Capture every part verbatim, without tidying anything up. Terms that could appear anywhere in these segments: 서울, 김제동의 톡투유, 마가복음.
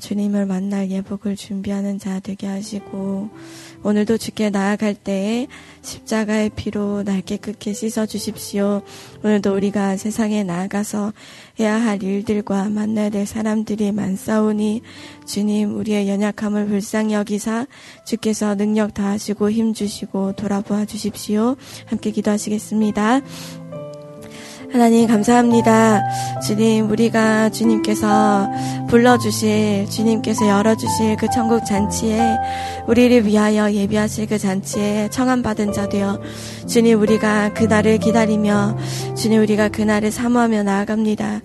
주님을 만날 예복을 준비하는 자 되게 하시고 오늘도 주께 나아갈 때에 십자가의 피로 날 깨끗이 씻어주십시오. 오늘도 우리가 세상에 나아가서 해야 할 일들과 만나야 될 사람들이 많사오니 주님 우리의 연약함을 불쌍히 여기사 주께서 능력 다하시고 힘주시고 돌아보아 주십시오. 함께 기도하시겠습니다. 하나님 감사합니다. 주님 우리가 주님께서 불러주실 주님께서 열어주실 그 천국 잔치에 우리를 위하여 예비하실 그 잔치에 청함받은 자 되어 주님 우리가 그날을 기다리며 주님 우리가 그날을 사모하며 나아갑니다.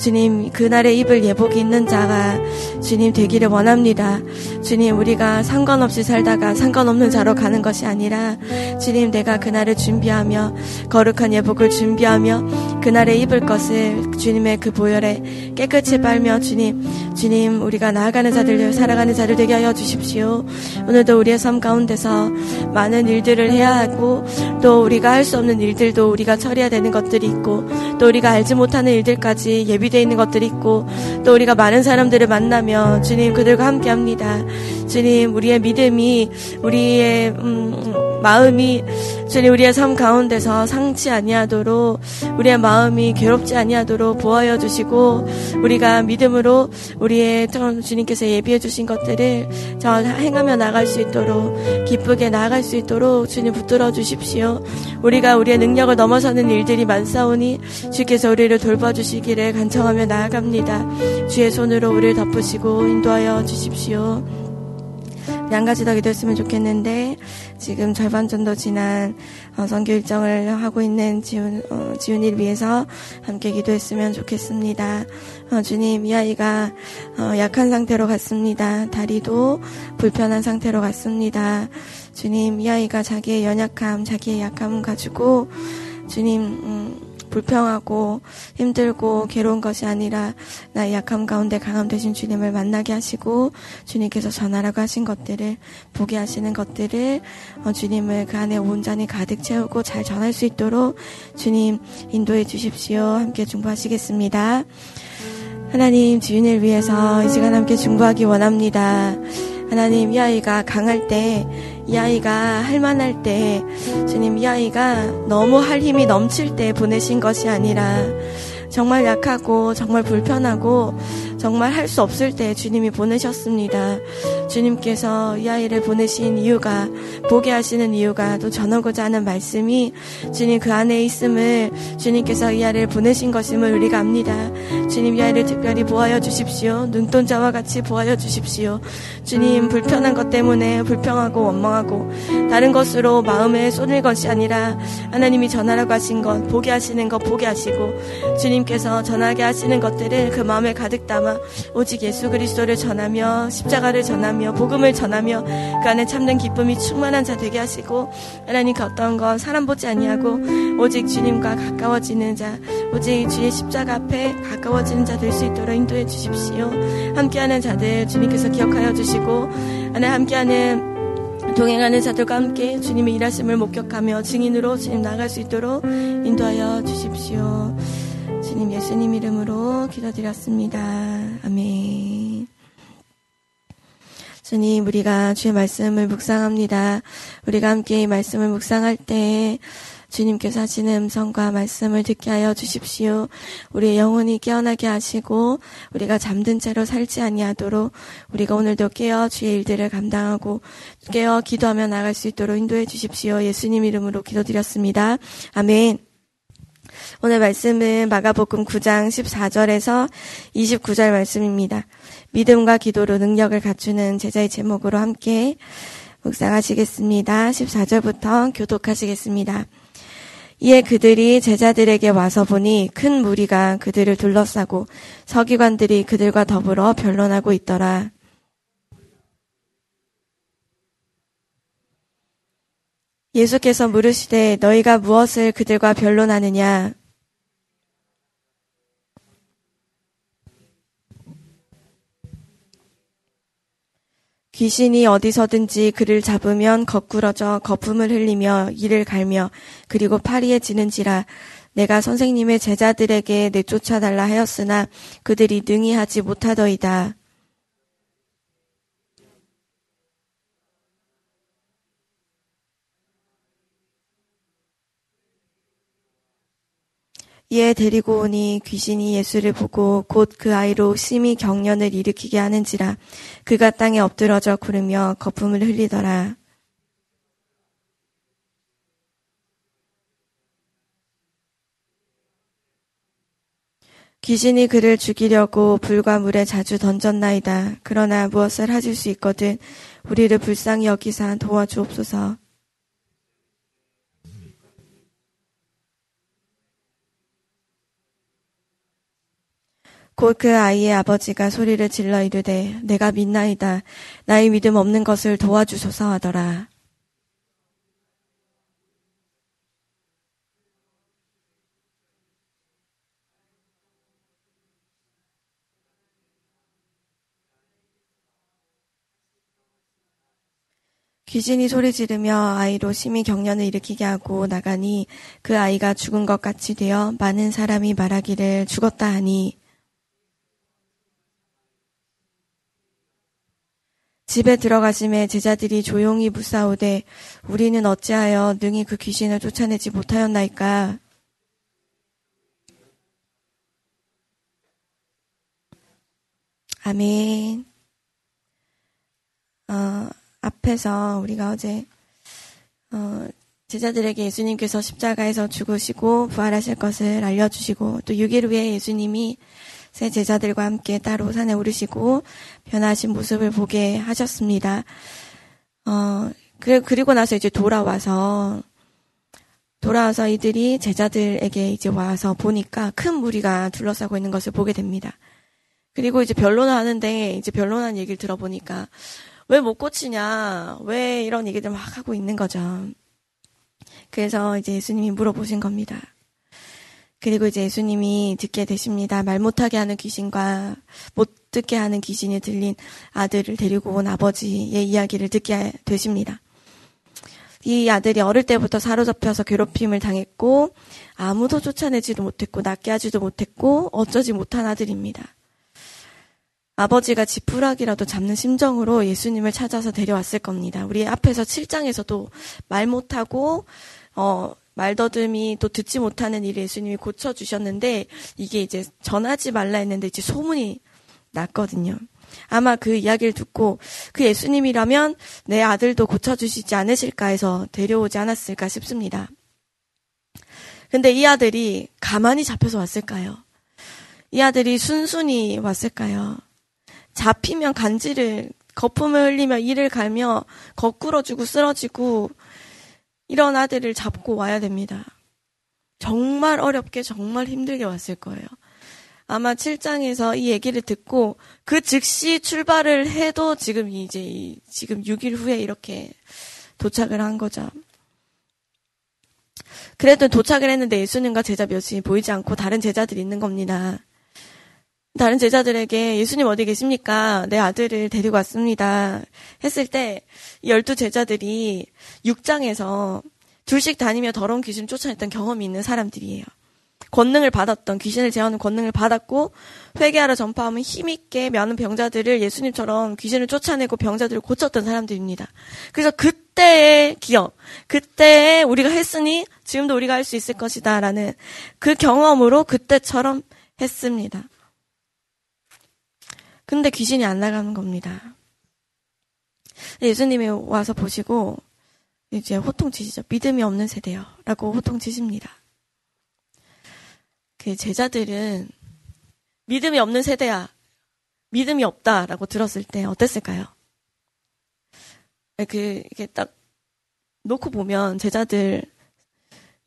주님 그날의 입을 예복이 있는 자가 주님 되기를 원합니다. 주님 우리가 상관없이 살다가 상관없는 자로 가는 것이 아니라 주님 내가 그날을 준비하며 거룩한 예복을 준비하며 그날에 입을 것을 주님의 그 보혈에 깨끗이 빨며 주님 주님 우리가 나아가는 자들 살아가는 자들 되게 하여 주십시오. 오늘도 우리의 삶 가운데서 많은 일들을 해야 하고 또 우리가 할 수 없는 일들도 우리가 처리해야 되는 것들이 있고 또 우리가 알지 못하는 일들까지 예비되어 있는 것들이 있고 또 우리가 많은 사람들을 만나며 주님 그들과 함께합니다. 주님 우리의 믿음이 우리의 음, 마음이 주님 우리의 삶 가운데서 상치 아니하도록 우리의 마음이 괴롭지 아니하도록 보호하여 주시고 우리가 믿음으로 우리의 주님께서 예비해 주신 것들을 저 행하며 나갈 수 있도록 기쁘게 나아갈 수 있도록 주님 붙들어 주십시오. 우리가 우리의 능력을 넘어서는 일들이 많사오니 주께서 우리를 돌봐주시기를 간청하며 나아갑니다. 주의 손으로 우리를 덮으시고 인도하여 주십시오. 한 가지 더 기도했으면 좋겠는데 지금 절반 정도 지난 선교 일정을 하고 있는 지훈, 어, 지훈이를 위해서 함께 기도했으면 좋겠습니다. 어, 주님 이 아이가 어, 약한 상태로 갔습니다. 다리도 불편한 상태로 갔습니다. 주님 이 아이가 자기의 연약함 자기의 약함 가지고 주님 음, 불평하고 힘들고 괴로운 것이 아니라 나의 약함 가운데 강함 되신 주님을 만나게 하시고 주님께서 전하라고 하신 것들을 보게 하시는 것들을 주님을 그 안에 온전히 가득 채우고 잘 전할 수 있도록 주님 인도해 주십시오. 함께 중보하시겠습니다. 하나님 주인을 위해서 이 시간 함께 중보하기 원합니다. 하나님 이 아이가 강할 때 이 아이가 할만할 때 주님 이 아이가 너무 할 힘이 넘칠 때 보내신 것이 아니라 정말 약하고 정말 불편하고 정말 할 수 없을 때 주님이 보내셨습니다. 주님께서 이 아이를 보내신 이유가 보게 하시는 이유가 또 전하고자 하는 말씀이 주님 그 안에 있음을 주님께서 이 아이를 보내신 것임을 우리가 압니다. 주님 이 아이를 특별히 보호하여 주십시오. 눈동자와 같이 보호하여 주십시오. 주님 불편한 것 때문에 불평하고 원망하고 다른 것으로 마음에 쏟을 것이 아니라 하나님이 전하라고 하신 것 보게 하시는 것 보게 하시고 주님께서 전하게 하시는 것들을 그 마음에 가득 담아 오직 예수 그리스도를 전하며 십자가를 전하며 복음을 전하며 그 안에 참된 기쁨이 충만한 자 되게 하시고 하나님 그 어떤 건 사람 보지 아니하고 오직 주님과 가까워지는 자 오직 주의 십자가 앞에 가까워지는 자 될 수 있도록 인도해 주십시오. 함께하는 자들 주님께서 기억하여 주시고 하나님 함께하는 동행하는 자들과 함께 주님의 일하심을 목격하며 증인으로 주님 나아갈 수 있도록 인도하여 주십시오. 주님 예수님 이름으로 기도드렸습니다. 아멘. 주님 우리가 주의 말씀을 묵상합니다. 우리가 함께 이 말씀을 묵상할 때 주님께서 하시는 음성과 말씀을 듣게 하여 주십시오. 우리의 영혼이 깨어나게 하시고 우리가 잠든 채로 살지 아니하도록 우리가 오늘도 깨어 주의 일들을 감당하고 깨어 기도하며 나갈 수 있도록 인도해 주십시오. 예수님 이름으로 기도드렸습니다. 아멘. 오늘 말씀은 마가복음 구장 십사절에서 이십구절 말씀입니다. 믿음과 기도로 능력을 갖추는 제자의 제목으로 함께 묵상하시겠습니다. 십사절부터 교독하시겠습니다. 이에 그들이 제자들에게 와서 보니 큰 무리가 그들을 둘러싸고 서기관들이 그들과 더불어 변론하고 있더라. 예수께서 물으시되 너희가 무엇을 그들과 변론하느냐? 귀신이 어디서든지 그를 잡으면 거꾸러져 거품을 흘리며 이를 갈며 그리고 파리에 지는지라. 내가 선생님의 제자들에게 내쫓아달라 하였으나 그들이 능히 하지 못하더이다. 이에 데리고 오니 귀신이 예수를 보고 곧 그 아이로 심히 경련을 일으키게 하는지라. 그가 땅에 엎드러져 구르며 거품을 흘리더라. 귀신이 그를 죽이려고 불과 물에 자주 던졌나이다. 그러나 무엇을 하실 수 있거든 우리를 불쌍히 여기사 도와주옵소서. 곧 그 아이의 아버지가 소리를 질러 이르되 내가 믿나이다. 나의 믿음 없는 것을 도와주소서 하더라. 귀신이 소리 지르며 아이로 심히 경련을 일으키게 하고 나가니 그 아이가 죽은 것 같이 되어 많은 사람이 말하기를 죽었다 하니, 집에 들어가심에 제자들이 조용히 묻사오되 우리는 어찌하여 능히 그 귀신을 쫓아내지 못하였나이까. 아멘. 어, 앞에서 우리가 어제 어, 제자들에게 예수님께서 십자가에서 죽으시고 부활하실 것을 알려주시고 또 육 일 후에 예수님이 새 제자들과 함께 따로 산에 오르시고 변화하신 모습을 보게 하셨습니다. 어, 그리고 나서 이제 돌아와서, 돌아와서 이들이 제자들에게 이제 와서 보니까 큰 무리가 둘러싸고 있는 것을 보게 됩니다. 그리고 이제 변론을 하는데, 이제 변론한 얘기를 들어보니까, 왜 못 고치냐, 왜 이런 얘기들 막 하고 있는 거죠. 그래서 이제 예수님이 물어보신 겁니다. 그리고 이제 예수님이 듣게 되십니다. 말 못하게 하는 귀신과 못 듣게 하는 귀신이 들린 아들을 데리고 온 아버지의 이야기를 듣게 되십니다. 이 아들이 어릴 때부터 사로잡혀서 괴롭힘을 당했고 아무도 쫓아내지도 못했고 낫게 하지도 못했고 어쩌지 못한 아들입니다. 아버지가 지푸라기라도 잡는 심정으로 예수님을 찾아서 데려왔을 겁니다. 우리 앞에서 칠 장에서도 말 못하고 어 말더듬이 또 듣지 못하는 일을 예수님이 고쳐주셨는데 이게 이제 전하지 말라 했는데 이제 소문이 났거든요. 아마 그 이야기를 듣고 그 예수님이라면 내 아들도 고쳐주시지 않으실까 해서 데려오지 않았을까 싶습니다. 근데 이 아들이 가만히 잡혀서 왔을까요? 이 아들이 순순히 왔을까요? 잡히면 간지를, 거품을 흘리며 이를 갈며 거꾸러지고 쓰러지고 이런 아들을 잡고 와야 됩니다. 정말 어렵게 정말 힘들게 왔을 거예요. 아마 칠 장에서 이 얘기를 듣고 그 즉시 출발을 해도 지금 이제 지금 육 일 후에 이렇게 도착을 한 거죠. 그래도 도착을 했는데 예수님과 제자 몇이 보이지 않고 다른 제자들이 있는 겁니다. 다른 제자들에게 예수님 어디 계십니까? 내 아들을 데리고 왔습니다. 했을 때 열두 제자들이 육 장에서 둘씩 다니며 더러운 귀신을 쫓아냈던 경험이 있는 사람들이에요. 권능을 받았던, 귀신을 제어하는 권능을 받았고 회개하러 전파하면 힘있게 많은 병자들을 예수님처럼 귀신을 쫓아내고 병자들을 고쳤던 사람들입니다. 그래서 그때의 기억, 그때의 우리가 했으니 지금도 우리가 할 수 있을 것이다 라는 그 경험으로 그때처럼 했습니다. 근데 귀신이 안 나가는 겁니다. 예수님이 와서 보시고 이제 호통치시죠. 믿음이 없는 세대요 라고 호통치십니다. 그 제자들은 믿음이 없는 세대야, 믿음이 없다 라고 들었을 때 어땠을까요? 그 이게 딱 놓고 보면 제자들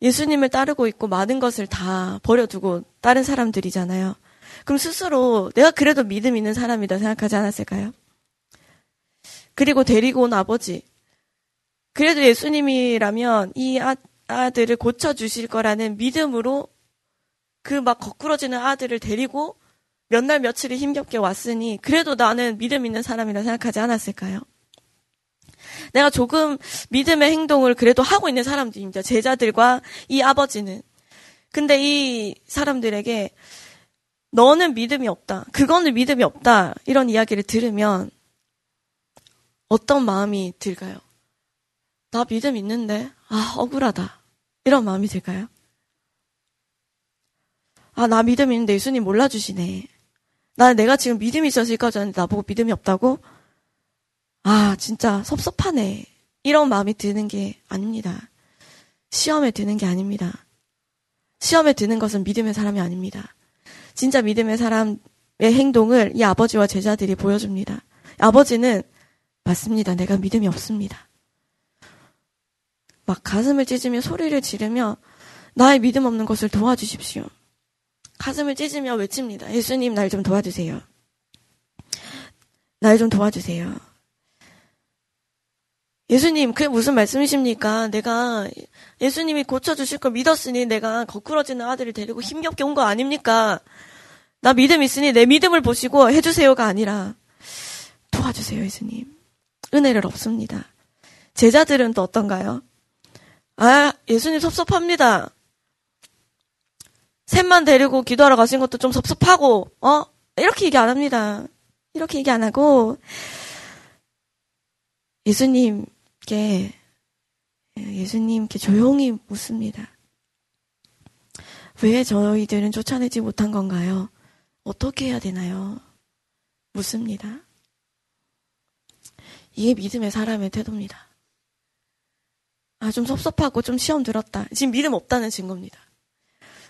예수님을 따르고 있고 많은 것을 다 버려두고 다른 사람들이잖아요. 그럼 스스로 내가 그래도 믿음 있는 사람이다 생각하지 않았을까요? 그리고 데리고 온 아버지. 그래도 예수님이라면 이 아, 아들을 고쳐주실 거라는 믿음으로 그 막 거꾸러지는 아들을 데리고 몇 날 며칠이 힘겹게 왔으니 그래도 나는 믿음 있는 사람이라 생각하지 않았을까요? 내가 조금 믿음의 행동을 그래도 하고 있는 사람들입니다. 제자들과 이 아버지는. 근데 이 사람들에게 너는 믿음이 없다, 그거는 믿음이 없다 이런 이야기를 들으면 어떤 마음이 들까요? 나 믿음 있는데 아 억울하다 이런 마음이 들까요? 아, 나 믿음 있는데 예수님 몰라주시네. 나 내가 지금 믿음이 있어서 여기까지 왔는데 나보고 믿음이 없다고? 아, 진짜 섭섭하네. 이런 마음이 드는 게 아닙니다. 시험에 드는 게 아닙니다. 시험에 드는 것은 믿음의 사람이 아닙니다. 진짜 믿음의 사람의 행동을 이 아버지와 제자들이 보여줍니다. 아버지는 맞습니다. 내가 믿음이 없습니다. 막 가슴을 찢으며 소리를 지르며 나의 믿음 없는 것을 도와주십시오. 가슴을 찢으며 외칩니다. 예수님, 날 좀 도와주세요. 날 좀 도와주세요. 예수님, 그게 무슨 말씀이십니까? 내가 예수님이 고쳐주실 걸 믿었으니 내가 거꾸러지는 아들을 데리고 힘겹게 온 거 아닙니까? 나 믿음 있으니 내 믿음을 보시고 해주세요가 아니라 도와주세요, 예수님. 은혜를 없습니다. 제자들은 또 어떤가요? 아, 예수님 섭섭합니다. 셋만 데리고 기도하러 가신 것도 좀 섭섭하고, 어? 이렇게 얘기 안 합니다. 이렇게 얘기 안 하고, 예수님께, 예수님께 조용히 묻습니다. 왜 저희들은 쫓아내지 못한 건가요? 어떻게 해야 되나요? 묻습니다. 이게 믿음의 사람의 태도입니다. 아, 좀 섭섭하고 좀 시험 들었다. 지금 믿음 없다는 증거입니다.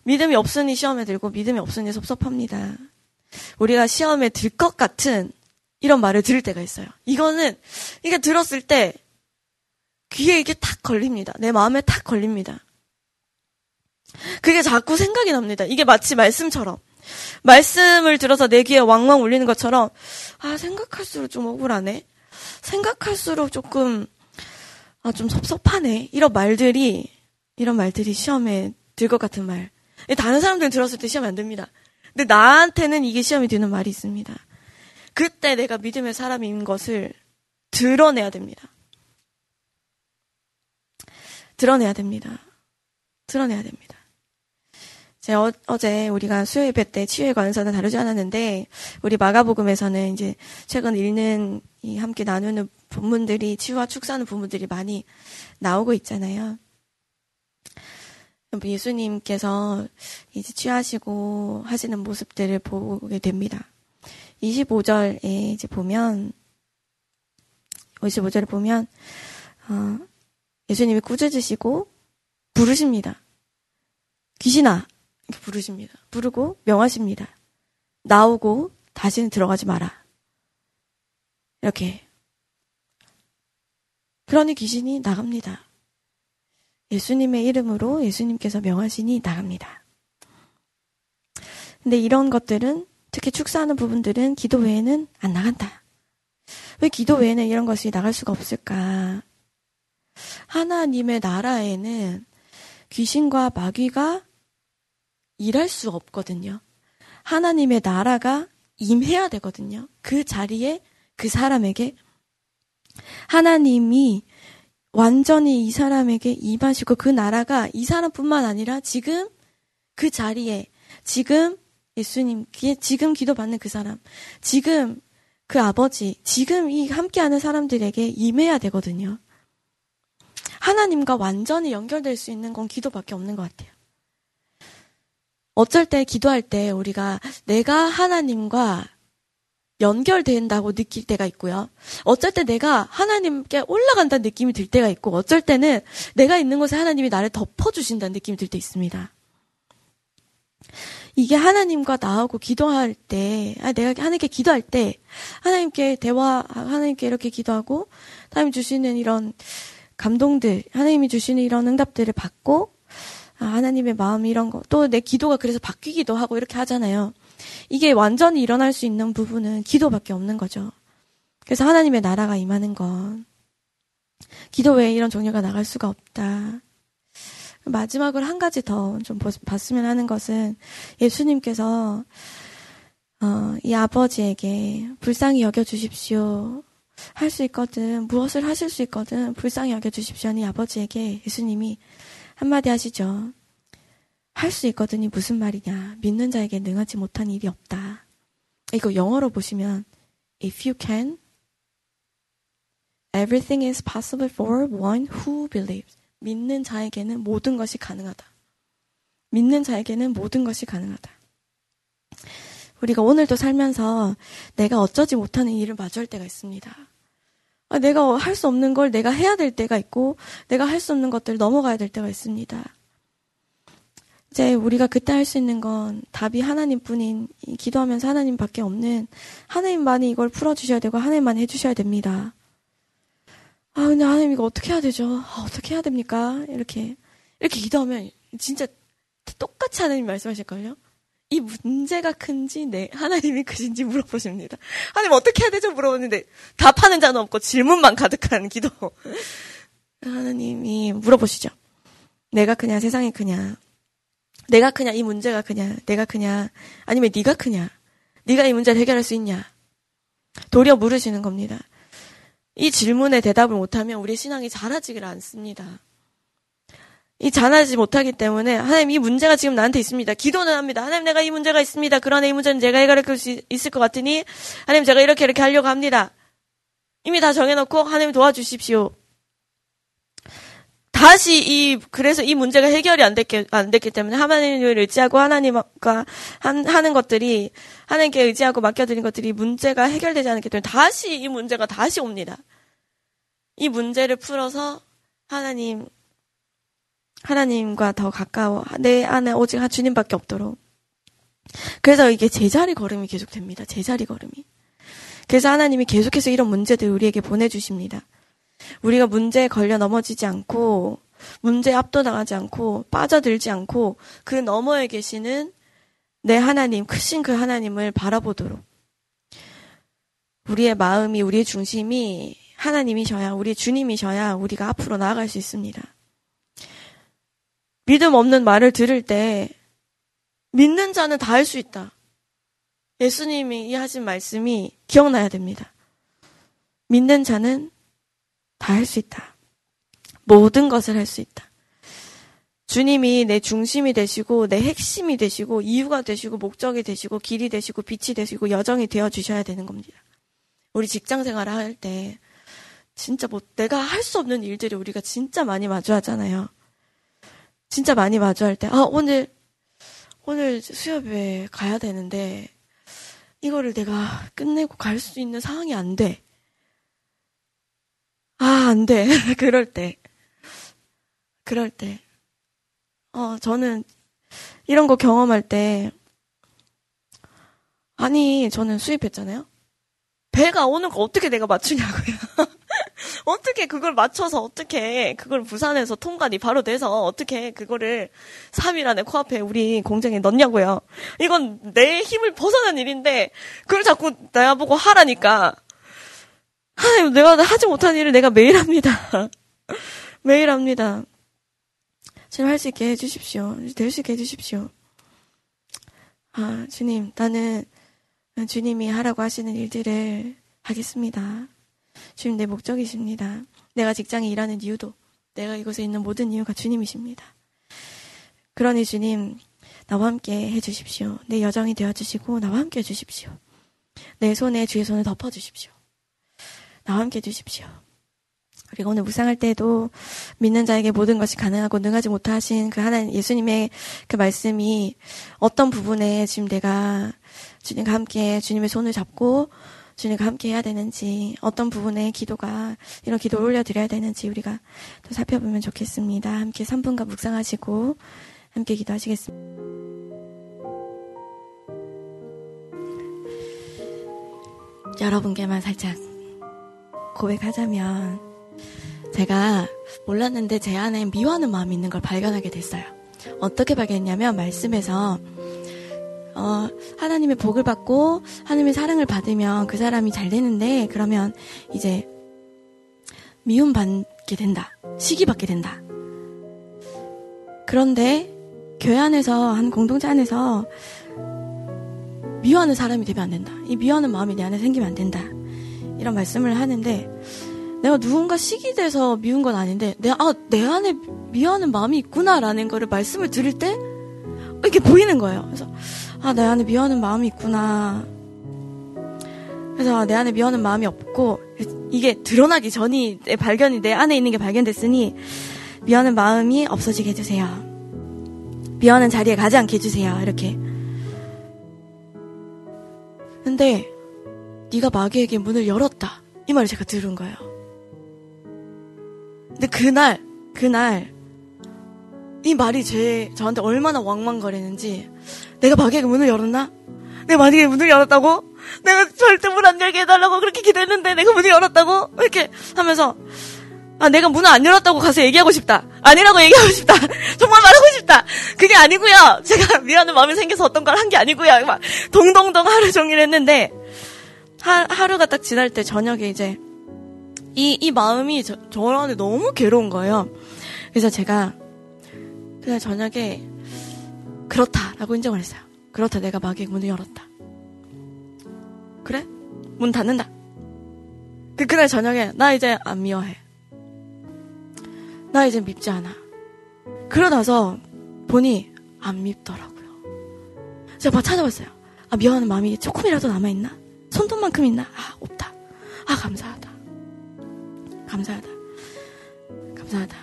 믿음이 없으니 시험에 들고 믿음이 없으니 섭섭합니다. 우리가 시험에 들 것 같은 이런 말을 들을 때가 있어요. 이거는 이게 들었을 때 귀에 이게 탁 걸립니다. 내 마음에 탁 걸립니다. 그게 자꾸 생각이 납니다. 이게 마치 말씀처럼. 말씀을 들어서 내 귀에 왕왕 울리는 것처럼 아, 생각할수록 좀 억울하네. 생각할수록 조금 아, 좀 섭섭하네. 이런 말들이 이런 말들이 시험에 들 것 같은 말. 다른 사람들은 들었을 때 시험이 안 됩니다. 근데 나한테는 이게 시험이 되는 말이 있습니다. 그때 내가 믿음의 사람인 것을 드러내야 됩니다. 드러내야 됩니다. 드러내야 됩니다. 제가 어, 어제 우리가 수요예배 때 치유의 관서는 다루지 않았는데 우리 마가복음에서는 이제 최근 읽는 이 함께 나누는 본문들이 치유와 축사하는 본문들이 많이 나오고 있잖아요. 예수님께서 이제 취하시고 하시는 모습들을 보게 됩니다. 이십오 절에 이제 보면, 이십오 절에 보면, 어, 예수님이 꾸짖으시고 부르십니다. 귀신아! 이렇게 부르십니다. 부르고 명하십니다. 나오고 다시는 들어가지 마라. 이렇게. 그러니 귀신이 나갑니다. 예수님의 이름으로 예수님께서 명하시니 나갑니다. 근데 이런 것들은 특히 축사하는 부분들은 기도 외에는 안 나간다. 왜 기도 외에는 이런 것이 나갈 수가 없을까? 하나님의 나라에는 귀신과 마귀가 일할 수 없거든요. 하나님의 나라가 임해야 되거든요. 그 자리에 그 사람에게 하나님이 완전히 이 사람에게 임하시고 그 나라가 이 사람뿐만 아니라 지금 그 자리에 지금 예수님께 지금 기도받는 그 사람 지금 그 아버지 지금 이 함께하는 사람들에게 임해야 되거든요. 하나님과 완전히 연결될 수 있는 건 기도밖에 없는 것 같아요. 어쩔 때 기도할 때 우리가 내가 하나님과 연결된다고 느낄 때가 있고요. 어쩔 때 내가 하나님께 올라간다는 느낌이 들 때가 있고 어쩔 때는 내가 있는 곳에 하나님이 나를 덮어주신다는 느낌이 들 때 있습니다. 이게 하나님과 나하고 기도할 때 아, 내가 하나님께 기도할 때 하나님께 대화 하나님께 이렇게 기도하고 하나님 주시는 이런 감동들 하나님이 주시는 이런 응답들을 받고 아, 하나님의 마음 이런 거 또 내 기도가 그래서 바뀌기도 하고 이렇게 하잖아요. 이게 완전히 일어날 수 있는 부분은 기도밖에 없는 거죠. 그래서 하나님의 나라가 임하는 건 기도 외에 이런 종류가 나갈 수가 없다. 마지막으로 한 가지 더 좀 봤으면 하는 것은 예수님께서 어, 이 아버지에게 불쌍히 여겨주십시오. 할 수 있거든 무엇을 하실 수 있거든 불쌍히 여겨주십시오. 이 아버지에게 예수님이 한마디 하시죠. 할 수 있거든이 무슨 말이냐. 믿는 자에게 능하지 못한 일이 없다. 이거 영어로 보시면 If you can, everything is possible for one who believes. 믿는 자에게는 모든 것이 가능하다. 믿는 자에게는 모든 것이 가능하다. 우리가 오늘도 살면서 내가 어쩌지 못하는 일을 마주할 때가 있습니다. 내가 할 수 없는 걸 내가 해야 될 때가 있고 내가 할 수 없는 것들을 넘어가야 될 때가 있습니다. 이제 우리가 그때 할 수 있는 건 답이 하나님뿐인, 기도하면서 하나님밖에 없는, 하나님만이 이걸 풀어주셔야 되고 하나님만이 해주셔야 됩니다. 아 근데 하나님 이거 어떻게 해야 되죠? 아, 어떻게 해야 됩니까? 이렇게 이렇게 기도하면 진짜 똑같이 하나님 말씀하실걸요? 이 문제가 큰지 내 하나님이 크신지 물어보십니다. 하나님 어떻게 해야 되죠? 물어보는데 답하는 자는 없고 질문만 가득한 기도. 하나님이 물어보시죠. 내가 크냐, 세상이 크냐, 내가 크냐, 이 문제가 크냐, 내가 크냐, 아니면 네가 크냐, 네가 이 문제를 해결할 수 있냐, 도리어 물으시는 겁니다. 이 질문에 대답을 못하면 우리 신앙이 자라지를 않습니다. 이 자라지 못하기 때문에 하나님 이 문제가 지금 나한테 있습니다. 기도는 합니다. 하나님 내가 이 문제가 있습니다. 그러나 이 문제는 제가 해결할 수 있을 것 같으니 하나님 제가 이렇게 이렇게 하려고 합니다. 이미 다 정해놓고 하나님 도와주십시오. 다시 이 그래서 이 문제가 해결이 안 됐기, 안 됐기 때문에 하나님을 의지하고 하나님과 한, 하는 것들이 하나님께 의지하고 맡겨드린 것들이 문제가 해결되지 않았기 때문에 다시 이 문제가 다시 옵니다. 이 문제를 풀어서 하나님 하나님과 더 가까워, 내 안에 오직 주님밖에 없도록. 그래서 이게 제자리 걸음이 계속됩니다. 제자리 걸음이. 그래서 하나님이 계속해서 이런 문제들을 우리에게 보내주십니다. 우리가 문제에 걸려 넘어지지 않고 문제에 압도당하지 않고 빠져들지 않고 그 너머에 계시는 내 하나님, 크신 그 하나님을 바라보도록. 우리의 마음이, 우리의 중심이 하나님이셔야, 우리의 주님이셔야 우리가 앞으로 나아갈 수 있습니다. 믿음 없는 말을 들을 때 믿는 자는 다 할 수 있다. 예수님이 하신 말씀이 기억나야 됩니다. 믿는 자는 다 할 수 있다. 모든 것을 할 수 있다. 주님이 내 중심이 되시고 내 핵심이 되시고 이유가 되시고 목적이 되시고 길이 되시고 빛이 되시고 여정이 되어주셔야 되는 겁니다. 우리 직장 생활을 할 때 진짜 뭐 내가 할 수 없는 일들이 우리가 진짜 많이 마주하잖아요. 진짜 많이 마주할 때, 아, 오늘, 오늘 수협에 가야 되는데, 이거를 내가 끝내고 갈 수 있는 상황이 안 돼. 아, 안 돼. 그럴 때. 그럴 때. 어, 저는 이런 거 경험할 때, 아니, 저는 수입했잖아요? 배가 오는 거 어떻게 내가 맞추냐고요. 어떻게 그걸 맞춰서 어떻게 그걸 부산에서 통관이 바로 돼서 어떻게 그거를 삼 일 안에 코앞에 우리 공장에 넣냐고요. 이건 내 힘을 벗어난 일인데 그걸 자꾸 나보고 하라니까. 하나님, 내가 하지 못한 일을 내가 매일 합니다. 매일 합니다. 주님, 할 수 있게 해주십시오. 될 수 있게 해주십시오. 아, 주님, 나는 주님이 하라고 하시는 일들을 하겠습니다. 주님, 내 목적이십니다. 내가 직장에 일하는 이유도, 내가 이곳에 있는 모든 이유가 주님이십니다. 그러니 주님, 나와 함께 해주십시오. 내 여정이 되어주시고 나와 함께 해주십시오. 내 손에 주의 손을 덮어주십시오. 나와 함께 해주십시오. 그리고 오늘 묵상할 때에도 믿는 자에게 모든 것이 가능하고 능하지 못하신 그 하나님, 예수님의 그 말씀이 어떤 부분에 지금 내가 주님과 함께 주님의 손을 잡고 주님과 함께 해야 되는지, 어떤 부분에 기도가, 이런 기도를 올려드려야 되는지 우리가 또 살펴보면 좋겠습니다. 함께 삼 분간 묵상하시고 함께 기도하시겠습니다. 여러분께만 살짝 고백하자면, 제가 몰랐는데 제 안에 미워하는 마음이 있는 걸 발견하게 됐어요. 어떻게 발견했냐면, 말씀에서 어, 하나님의 복을 받고 하나님의 사랑을 받으면 그 사람이 잘 되는데, 그러면 이제 미움받게 된다, 시기받게 된다. 그런데 교회 안에서, 한 공동체 안에서 미워하는 사람이 되면 안 된다, 이 미워하는 마음이 내 안에 생기면 안 된다, 이런 말씀을 하는데, 내가 누군가 시기돼서 미운 건 아닌데 내, 아, 내 안에 미워하는 마음이 있구나라는 거를 말씀을 들을 때 이렇게 보이는 거예요. 그래서 아, 내 안에 미워하는 마음이 있구나. 그래서 내 안에 미워하는 마음이 없고, 이게 드러나기 전이 내 발견이, 내 안에 있는 게 발견됐으니 미워하는 마음이 없어지게 해주세요. 미워하는 자리에 가지 않게 해주세요. 이렇게 근데 네가 마귀에게 문을 열었다, 이 말을 제가 들은 거예요. 근데 그날 그날 이 말이 제 저한테 얼마나 왕망거리는지, 내가 마귀에게 문을 열었나? 내가 마귀에게 문을 열었다고? 내가 절대 문 안 열게 해달라고 그렇게 기대했는데 내가 문을 열었다고? 이렇게 하면서, 아, 내가 문을 안 열었다고 가서 얘기하고 싶다, 아니라고 얘기하고 싶다, 정말 말하고 싶다, 그게 아니고요, 제가 미안한 마음이 생겨서 어떤 걸 한 게 아니고요, 막 동동동 하루 종일 했는데, 하, 하루가 딱 지날 때 저녁에 이제 이, 이 마음이 저, 저한테 너무 괴로운 거예요. 그래서 제가 그날 저녁에 그렇다라고 인정을 했어요. 그렇다, 내가 마귀의 문을 열었다. 그래? 문 닫는다. 그, 그날 저녁에 나 이제 안 미워해, 나 이제 밉지 않아. 그러다서 보니 안 밉더라고요. 제가 막 찾아봤어요. 아, 미워하는 마음이 조금이라도 남아있나? 손톱만큼 있나? 아, 없다. 아, 감사하다. 감사하다. 감사하다.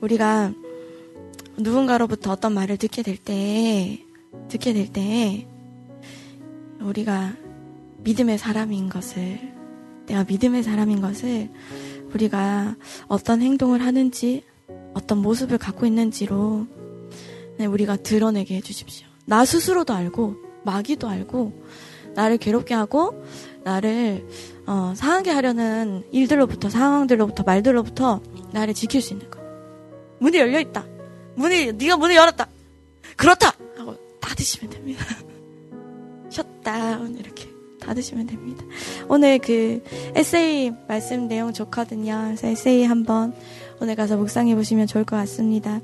우리가 누군가로부터 어떤 말을 듣게 될 때, 듣게 될 때, 우리가 믿음의 사람인 것을, 내가 믿음의 사람인 것을 우리가 어떤 행동을 하는지, 어떤 모습을 갖고 있는지로 우리가 드러내게 해주십시오. 나 스스로도 알고, 마귀도 알고, 나를 괴롭게 하고, 나를 어, 상하게 하려는 일들로부터, 상황들로부터, 말들로부터 나를 지킬 수 있는 것. 문이 열려있다. 문이, 네가 문을 열었다. 그렇다! 하고 닫으시면 됩니다. 셧다운, 이렇게 닫으시면 됩니다. 오늘 그 에세이 말씀 내용 좋거든요. 그래서 에세이 한번 오늘 가서 묵상해 보시면 좋을 것 같습니다.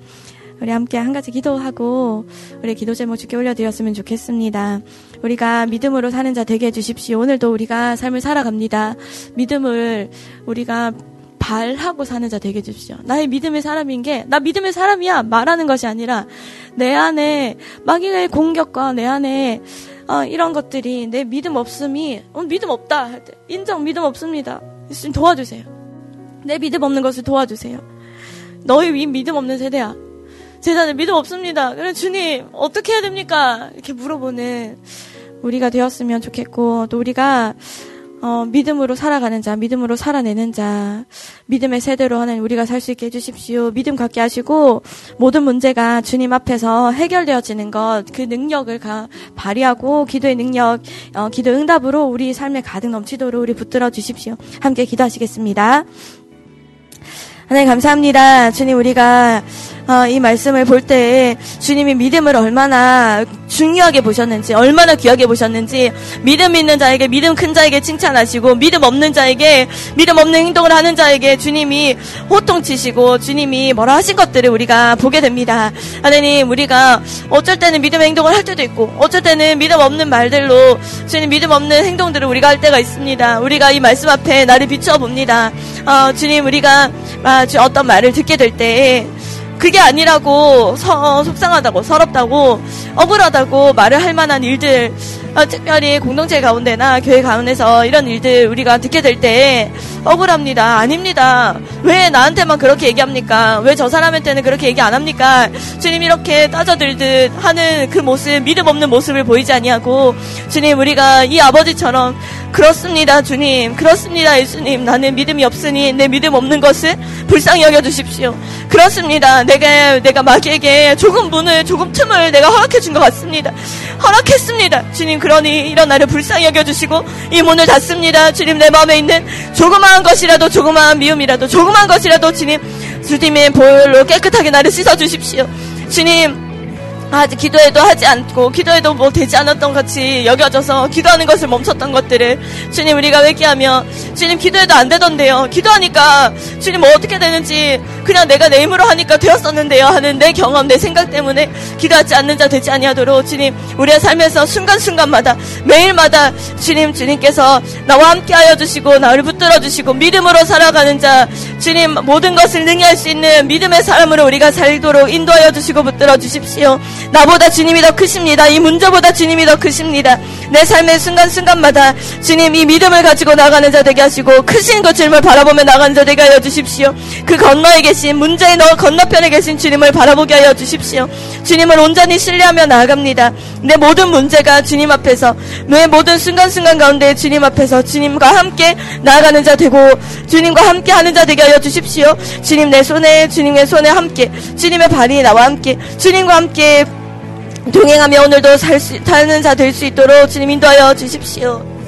우리 함께 한 가지 기도하고 우리 기도 제목 주께 올려드렸으면 좋겠습니다. 우리가 믿음으로 사는 자 되게 해주십시오. 오늘도 우리가 삶을 살아갑니다. 믿음을 우리가 발하고 사는 자 되게 해주십시오. 나의 믿음의 사람인 게, 나 믿음의 사람이야 말하는 것이 아니라, 내 안에 마귀의 공격과 내 안에 어, 이런 것들이, 내 믿음 없음이, 어, 믿음 없다 할 때, 인정, 믿음 없습니다, 예수님 도와주세요. 내 믿음 없는 것을 도와주세요. 너희 위 믿음 없는 세대야, 제자들 믿음 없습니다, 그럼 주님 어떻게 해야 됩니까? 이렇게 물어보는 우리가 되었으면 좋겠고, 또 우리가 어, 믿음으로 살아가는 자, 믿음으로 살아내는 자, 믿음의 세대로 하는 우리가 살 수 있게 해주십시오. 믿음 갖게 하시고, 모든 문제가 주님 앞에서 해결되어지는 것, 그 능력을 가, 발휘하고, 기도의 능력, 어, 기도 응답으로 우리 삶에 가득 넘치도록 우리 붙들어 주십시오. 함께 기도하시겠습니다. 하나님 감사합니다. 주님, 우리가 어, 이 말씀을 볼 때 주님이 믿음을 얼마나 중요하게 보셨는지, 얼마나 귀하게 보셨는지, 믿음 있는 자에게, 믿음 큰 자에게 칭찬하시고, 믿음 없는 자에게, 믿음 없는 행동을 하는 자에게 주님이 호통치시고, 주님이 뭐라 하신 것들을 우리가 보게 됩니다. 하나님, 우리가 어쩔 때는 믿음의 행동을 할 때도 있고, 어쩔 때는 믿음 없는 말들로 주님, 믿음 없는 행동들을 우리가 할 때가 있습니다. 우리가 이 말씀 앞에 나를 비추어 봅니다. 어, 주님, 우리가 아, 주, 어떤 말을 듣게 될 때 그게 아니라고, 서, 속상하다고, 서럽다고, 억울하다고 말을 할 만한 일들, 어, 특별히 공동체 가운데나 교회 가운데서 이런 일들 우리가 듣게 될 때 억울합니다. 아닙니다. 왜 나한테만 그렇게 얘기합니까? 왜 저 사람한테는 그렇게 얘기 안 합니까? 주님, 이렇게 따져들듯 하는 그 모습, 믿음 없는 모습을 보이지 아니하고, 주님, 우리가 이 아버지처럼, 그렇습니다 주님, 그렇습니다 예수님, 나는 믿음이 없으니 내 믿음 없는 것을 불쌍히 여겨주십시오. 그렇습니다, 내가 내가 마귀에게 조금 문을, 조금 틈을 내가 허락해준 것 같습니다. 허락했습니다 주님, 그러니 이런 나를 불쌍히 여겨주시고 이 문을 닫습니다. 주님, 내 마음에 있는 조그마한 것이라도, 조그마한 미움이라도, 조그마한 것이라도 주님, 주님의 보혈로 깨끗하게 나를 씻어주십시오. 주님, 아직 기도해도 하지 않고, 기도해도 뭐 되지 않았던 같이 여겨져서 기도하는 것을 멈췄던 것들을 주님, 우리가 회개하며, 주님, 기도해도 안 되던데요, 기도하니까 주님 뭐 어떻게 되는지, 그냥 내가 내 힘으로 하니까 되었었는데요 하는 내 경험, 내 생각 때문에 기도하지 않는 자 되지 아니하도록 주님, 우리의 삶에서 순간순간마다, 매일마다 주님, 주님께서 나와 함께하여 주시고, 나를 붙들어 주시고, 믿음으로 살아가는 자 주님, 모든 것을 능히 할 수 있는 믿음의 사람으로 우리가 살도록 인도하여 주시고 붙들어 주십시오. 나보다 주님이 더 크십니다. 이 문제보다 주님이 더 크십니다. 내 삶의 순간순간마다 주님, 이 믿음을 가지고 나가는 자 되게 하시고, 크신 그 주님을 바라보며 나가는 자 되게 하여 주십시오. 그 건너에게 계신, 문제의 너 건너편에 계신 주님을 바라보게 하여 주십시오. 주님을 온전히 신뢰하며 나아갑니다. 내 모든 문제가 주님 앞에서, 내 모든 순간순간 가운데 주님 앞에서 주님과 함께 나아가는 자 되고 주님과 함께 하는 자 되게 하여 주십시오. 주님 내 손에, 주님의 손에 함께, 주님의 발이 나와 함께, 주님과 함께 동행하며 오늘도 살 수, 사는 자 될 수 있도록 주님 인도하여 주십시오.